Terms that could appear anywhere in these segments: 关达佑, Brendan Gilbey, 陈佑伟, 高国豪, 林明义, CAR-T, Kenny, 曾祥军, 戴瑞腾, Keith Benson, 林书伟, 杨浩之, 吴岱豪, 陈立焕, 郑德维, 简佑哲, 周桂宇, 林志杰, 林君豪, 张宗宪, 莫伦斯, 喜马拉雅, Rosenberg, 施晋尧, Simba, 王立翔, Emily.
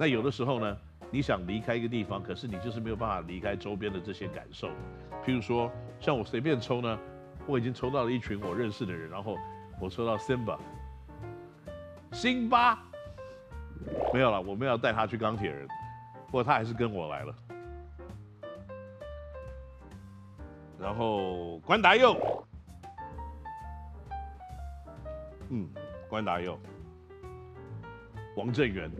那有的时候呢，你想离开一个地方，可是你就是没有办法离开周边的这些感受。譬如说，像我随便抽呢，我已经抽到了一群我认识的人，然后我抽到 Simba， 辛巴，没有了，我们要带他去钢铁人，不过他还是跟我来了。然后关达佑，关达佑，王正源。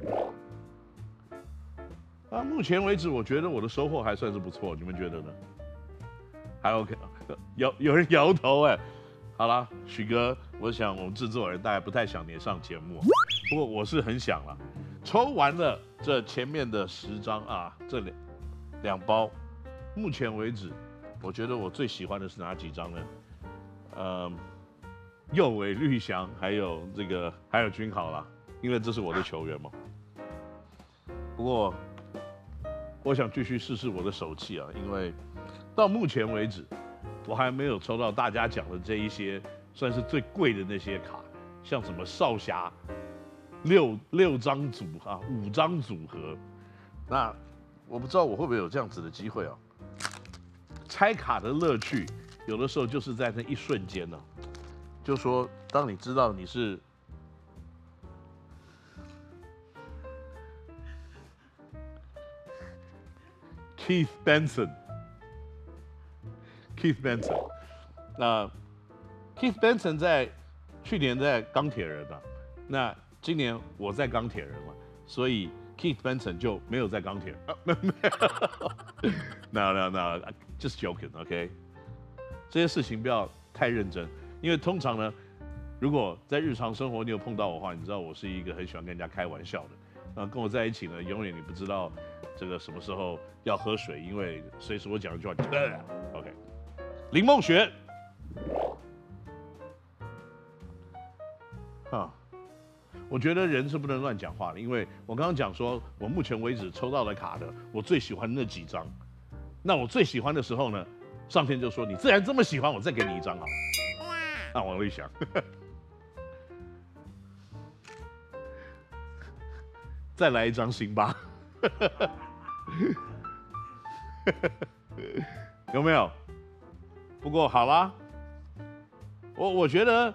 啊，目前为止，我觉得我的收获还算是不错，你们觉得呢？还 OK， 有人摇头哎。好啦，许哥，我想我们制作人大概不太想你上节目，不过我是很想了。抽完了这前面的10张啊，这两包，目前为止，我觉得我最喜欢的是哪几张呢？右尾绿翔，还有君豪啦，因为这是我的球员嘛。不过，我想继续试试我的手气啊，因为到目前为止，我还没有抽到大家讲的这一些算是最贵的那些卡，像什么少侠六张组啊，5张组合，那我不知道我会不会有这样子的机会啊。拆卡的乐趣，有的时候就是在那一瞬间呢、啊，就说当你知道你是。Keith Benson， 那 Keith Benson 在去年在钢铁人啊，那今年我在钢铁人了，所以 Keith Benson 就没有在钢铁人。No，just joking，OK。这些事情不要太认真，因为通常呢，如果在日常生活你有碰到我的话，你知道我是一个很喜欢跟人家开玩笑的。那跟我在一起呢，永远你不知道这个什么时候要喝水，因为随时我讲一句话就OK。林梦雪，我觉得人是不能乱讲话的，因为我刚刚讲说，我目前为止抽到的卡的，我最喜欢那几张。那我最喜欢的时候呢，上天就说你既然这么喜欢，我再给你一张好了。那王立翔。再来一张辛巴，有没有？不过好啦，我觉得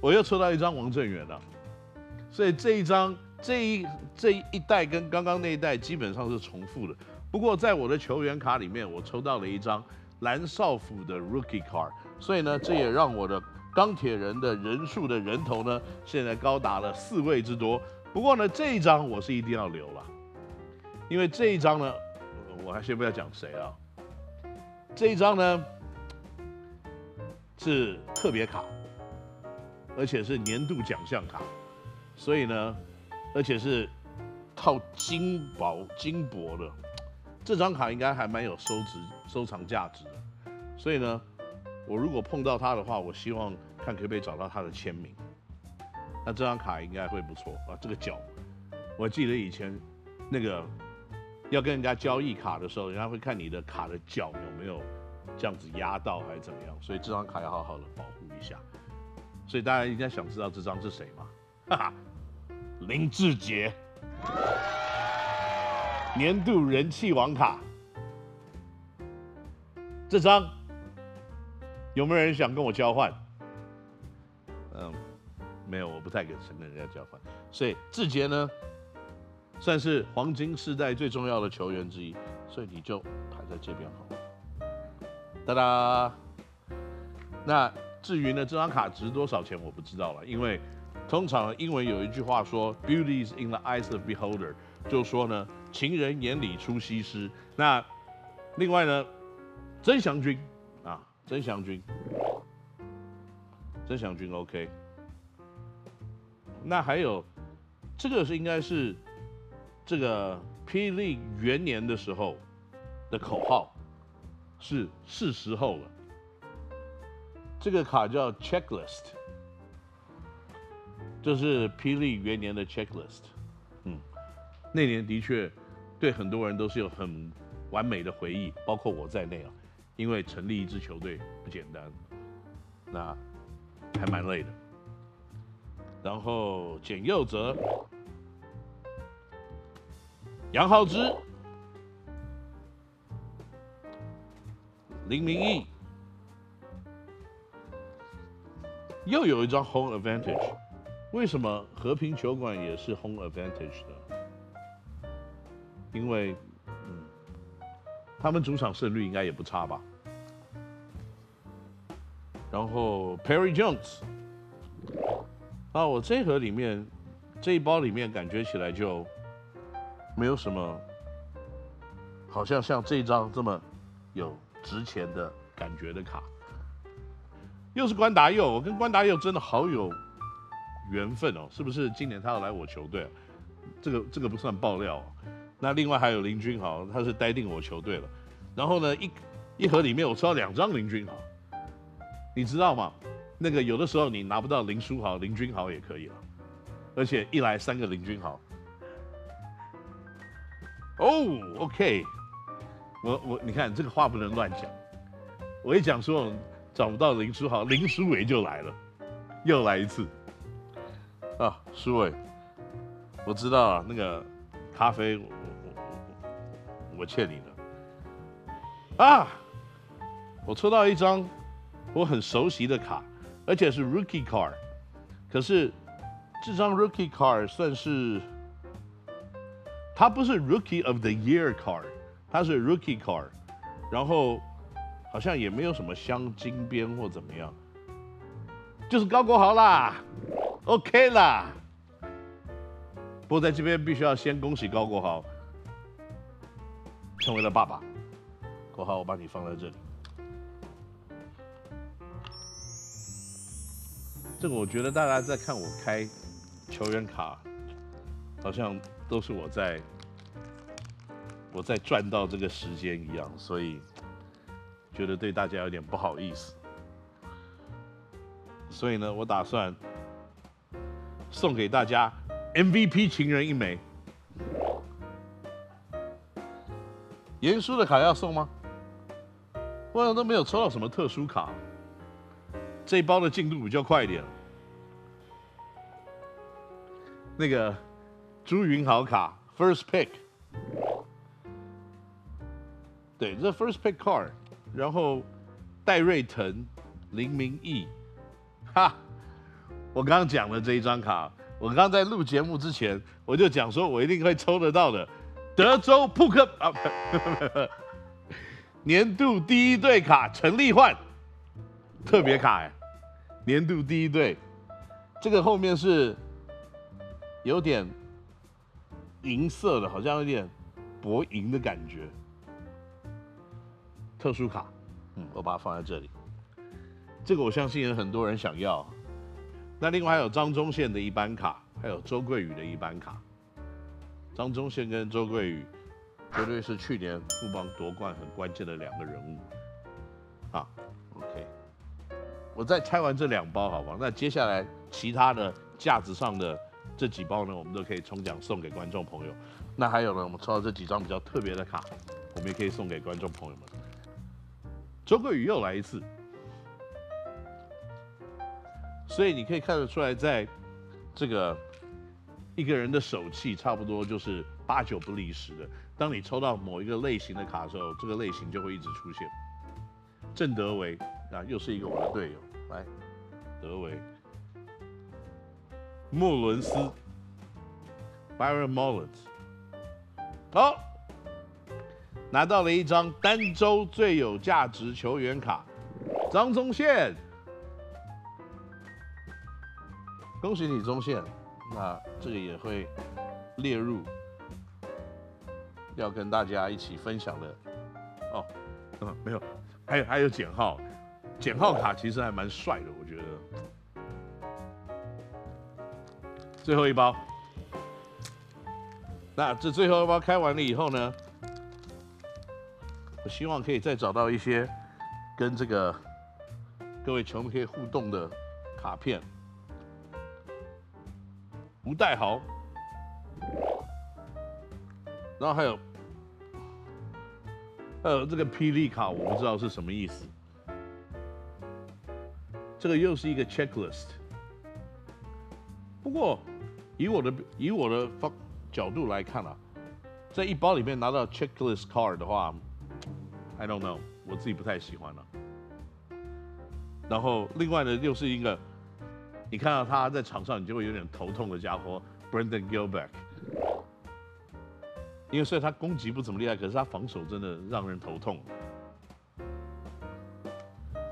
我又抽到一张王正源了，所以这一张这一代跟刚刚那一代基本上是重复的。不过在我的球员卡里面，我抽到了一张蓝少辅的 Rookie Card， 所以呢，这也让我的钢铁人的人数的人头呢，现在高达了4位之多。不过呢，这一张我是一定要留了，因为这一张呢，我还先不要讲谁啊。这一张呢是特别卡，而且是年度奖项卡，所以呢，而且是套金箔的，这张卡应该还蛮有收藏价值的。所以呢，我如果碰到它的话，我希望看可不可以找到它的签名。那这张卡应该会不错啊！这个脚，我记得以前那个要跟人家交易卡的时候，人家会看你的卡的脚有没有这样子压到还是怎么样，所以这张卡要好好的保护一下。所以大家应该想知道这张是谁吗？哈哈，林志杰，年度人气王卡。这张有没有人想跟我交换？没有，我不太敢跟人家交换，所以志杰呢，算是黄金世代最重要的球员之一，所以你就排在这边好了。哒哒。那至于呢，这张卡值多少钱我不知道了，因为通常英文有一句话说 ，Beauty is in the eyes of beholder， 就说呢，情人眼里出西施。那另外呢，曾祥军 OK。那还有，这个是应该是这个 P League 元年的时候的口号，是时候了。这个卡叫 Checklist， 就是 P League 元年的 Checklist。那年的确对很多人都是有很完美的回忆，包括我在内啊，因为成立一支球队不简单，那还蛮累的。然后简佑哲，杨浩之、林明义，又有一张 home advantage。为什么和平球馆也是 home advantage 的？因为，他们主场胜率应该也不差吧。然后 Perry Jones， 啊，我这盒里面，这一包里面感觉起来就没有什么，好像像这张这么有值钱的感觉的卡。又是关达佑，我跟关达佑真的好有缘分哦，是不是？今年他要来我球队，这个不算爆料哦。那另外还有林君豪，他是待定我球队了。然后呢，一盒里面我抽到2张林君豪。你知道吗？那个有的时候你拿不到林书豪、林君豪也可以了，而且一来3个林君豪。哦 ，OK， 你看这个话不能乱讲，我一讲说找不到林书豪，林书伟就来了，又来一次。啊，书伟，我知道啊，那个咖啡我欠你的。啊，我抽到一张。我很熟悉的卡，而且是 Rookie Card， 可是这张 Rookie Card 算是，它不是 Rookie of the Year Card， 它是 Rookie Card， 然后好像也没有什么镶金边或怎么样，就是高国豪啦 ，OK 啦。不过在这边必须要先恭喜高国豪成为了爸爸，国豪，我把你放在这里。这个我觉得大家在看我开球员卡，好像都是我在赚到这个时间一样，所以觉得对大家有点不好意思。所以呢，我打算送给大家 MVP 情人一枚。严叔的卡要送吗？我好像都没有抽到什么特殊卡。这一包的进度比较快一点。那个朱云豪卡 ，First Pick， 对，这 First Pick Card， 然后戴瑞腾、林明义，哈，我刚刚讲了这一张卡，我刚在录节目之前我就讲说我一定会抽得到的，德州扑克啊，年度第一队卡陈立焕，特别卡哎。年度第一队，这个后面是有点银色的，好像有点薄银的感觉。特殊卡，我把它放在这里。这个我相信有很多人想要。那另外还有张宗宪的一般卡，还有周桂宇的一般卡。张宗宪跟周桂宇绝对是去年富邦夺冠很关键的2个人物。啊 ，OK。我再拆完这2包，好不好？那接下来其他的架子上的这几包呢，我们都可以抽奖送给观众朋友。那还有呢，我们抽到这几张比较特别的卡，我们也可以送给观众朋友们。周桂宇又来一次，所以你可以看得出来，在这个一个人的手气差不多就是8、9不离10的。当你抽到某一个类型的卡的时候，这个类型就会一直出现。郑德维啊，又是一个我的队友。来，德维、莫伦斯、Byron Mullins， 好，拿到了一张单周最有价值球员卡，张宗宪，恭喜你宗宪，那这个也会列入要跟大家一起分享的哦，没有，还有简浩。简浩卡其实还蛮帅的，我觉得。最后一包，那这最后一包开完了以后呢，我希望可以再找到一些跟这个各位球迷可以互动的卡片。吴岱豪，然后还有这个 P League 卡，我不知道是什么意思。这个又是一个 checklist， 不过以我的角度来看啊，在一包里面拿到 checklist card 的话 ，I don't know， 我自己不太喜欢了。然后另外呢，又是一个你看到他在场上，你就会有点头痛的家伙 ，Brendan Gilbey， 因为虽然他攻击不怎么厉害，可是他防守真的让人头痛。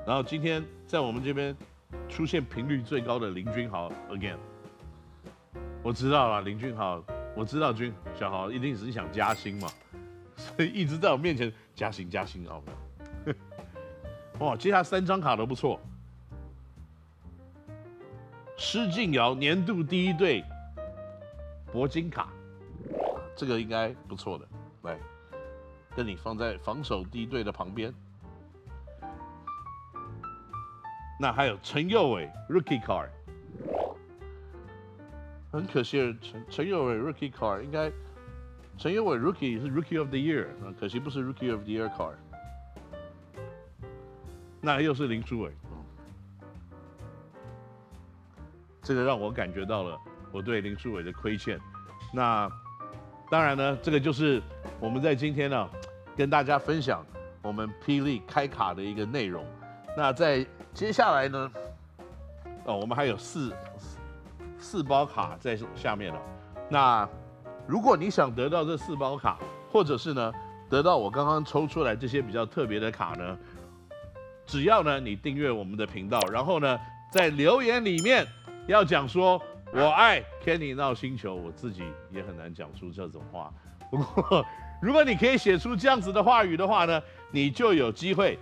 然后今天在我们这边出现频率最高的林君豪 again， 我知道了，林君豪。我知道君小豪一定只是想加薪嘛，所以一直在我面前加薪加薪，好不好？哇，接下三张卡都不错。施晋尧年度第一队铂金卡，这个应该不错的，来，跟你放在防守第一队的旁边。那还有陈佑伟 Rookie Card。很可惜，陈友伟 Rookie Card 应该，陈友伟 Rookie 是 Rookie of the Year， 可惜不是 Rookie of the Year Card。那又是林书伟，这个让我感觉到了我对林书伟的亏欠。那当然呢，这个就是我们在今天呢跟大家分享我们 P League 开卡的一个内容。那在接下来呢，哦，我们还有四包卡在下面了。那如果你想得到这四包卡，或者是呢得到我刚刚抽出来这些比较特别的卡呢，只要呢你订阅我们的频道，然后呢在留言里面要讲说我爱 Kenny 闹星球，我自己也很难讲出这种话。不过如果你可以写出这样子的话语的话呢，你就有机会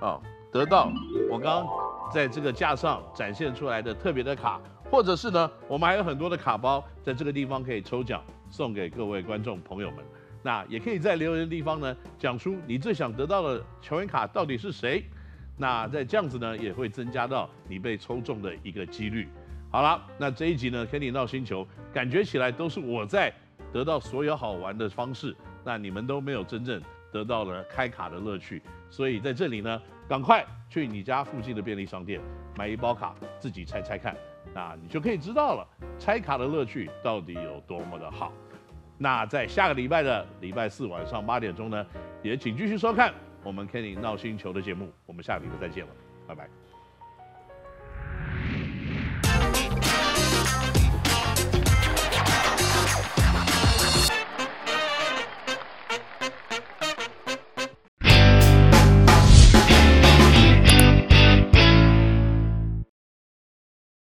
啊得到我刚刚在这个架上展现出来的特别的卡。或者是呢，我们还有很多的卡包在这个地方可以抽奖送给各位观众朋友们。那也可以在留言的地方呢，讲出你最想得到的球员卡到底是谁。那在这样子呢，也会增加到你被抽中的一个几率。好了，那这一集呢 ，Kenny 闹星球感觉起来都是我在得到所有好玩的方式，那你们都没有真正得到了开卡的乐趣。所以在这里呢，赶快去你家附近的便利商店买一包卡，自己拆拆看。那你就可以知道了，拆卡的乐趣到底有多么的好。那在下个礼拜的礼拜四晚上8点钟呢，也请继续收看我们 Kenny 闹星球的节目。我们下礼拜再见了，拜拜。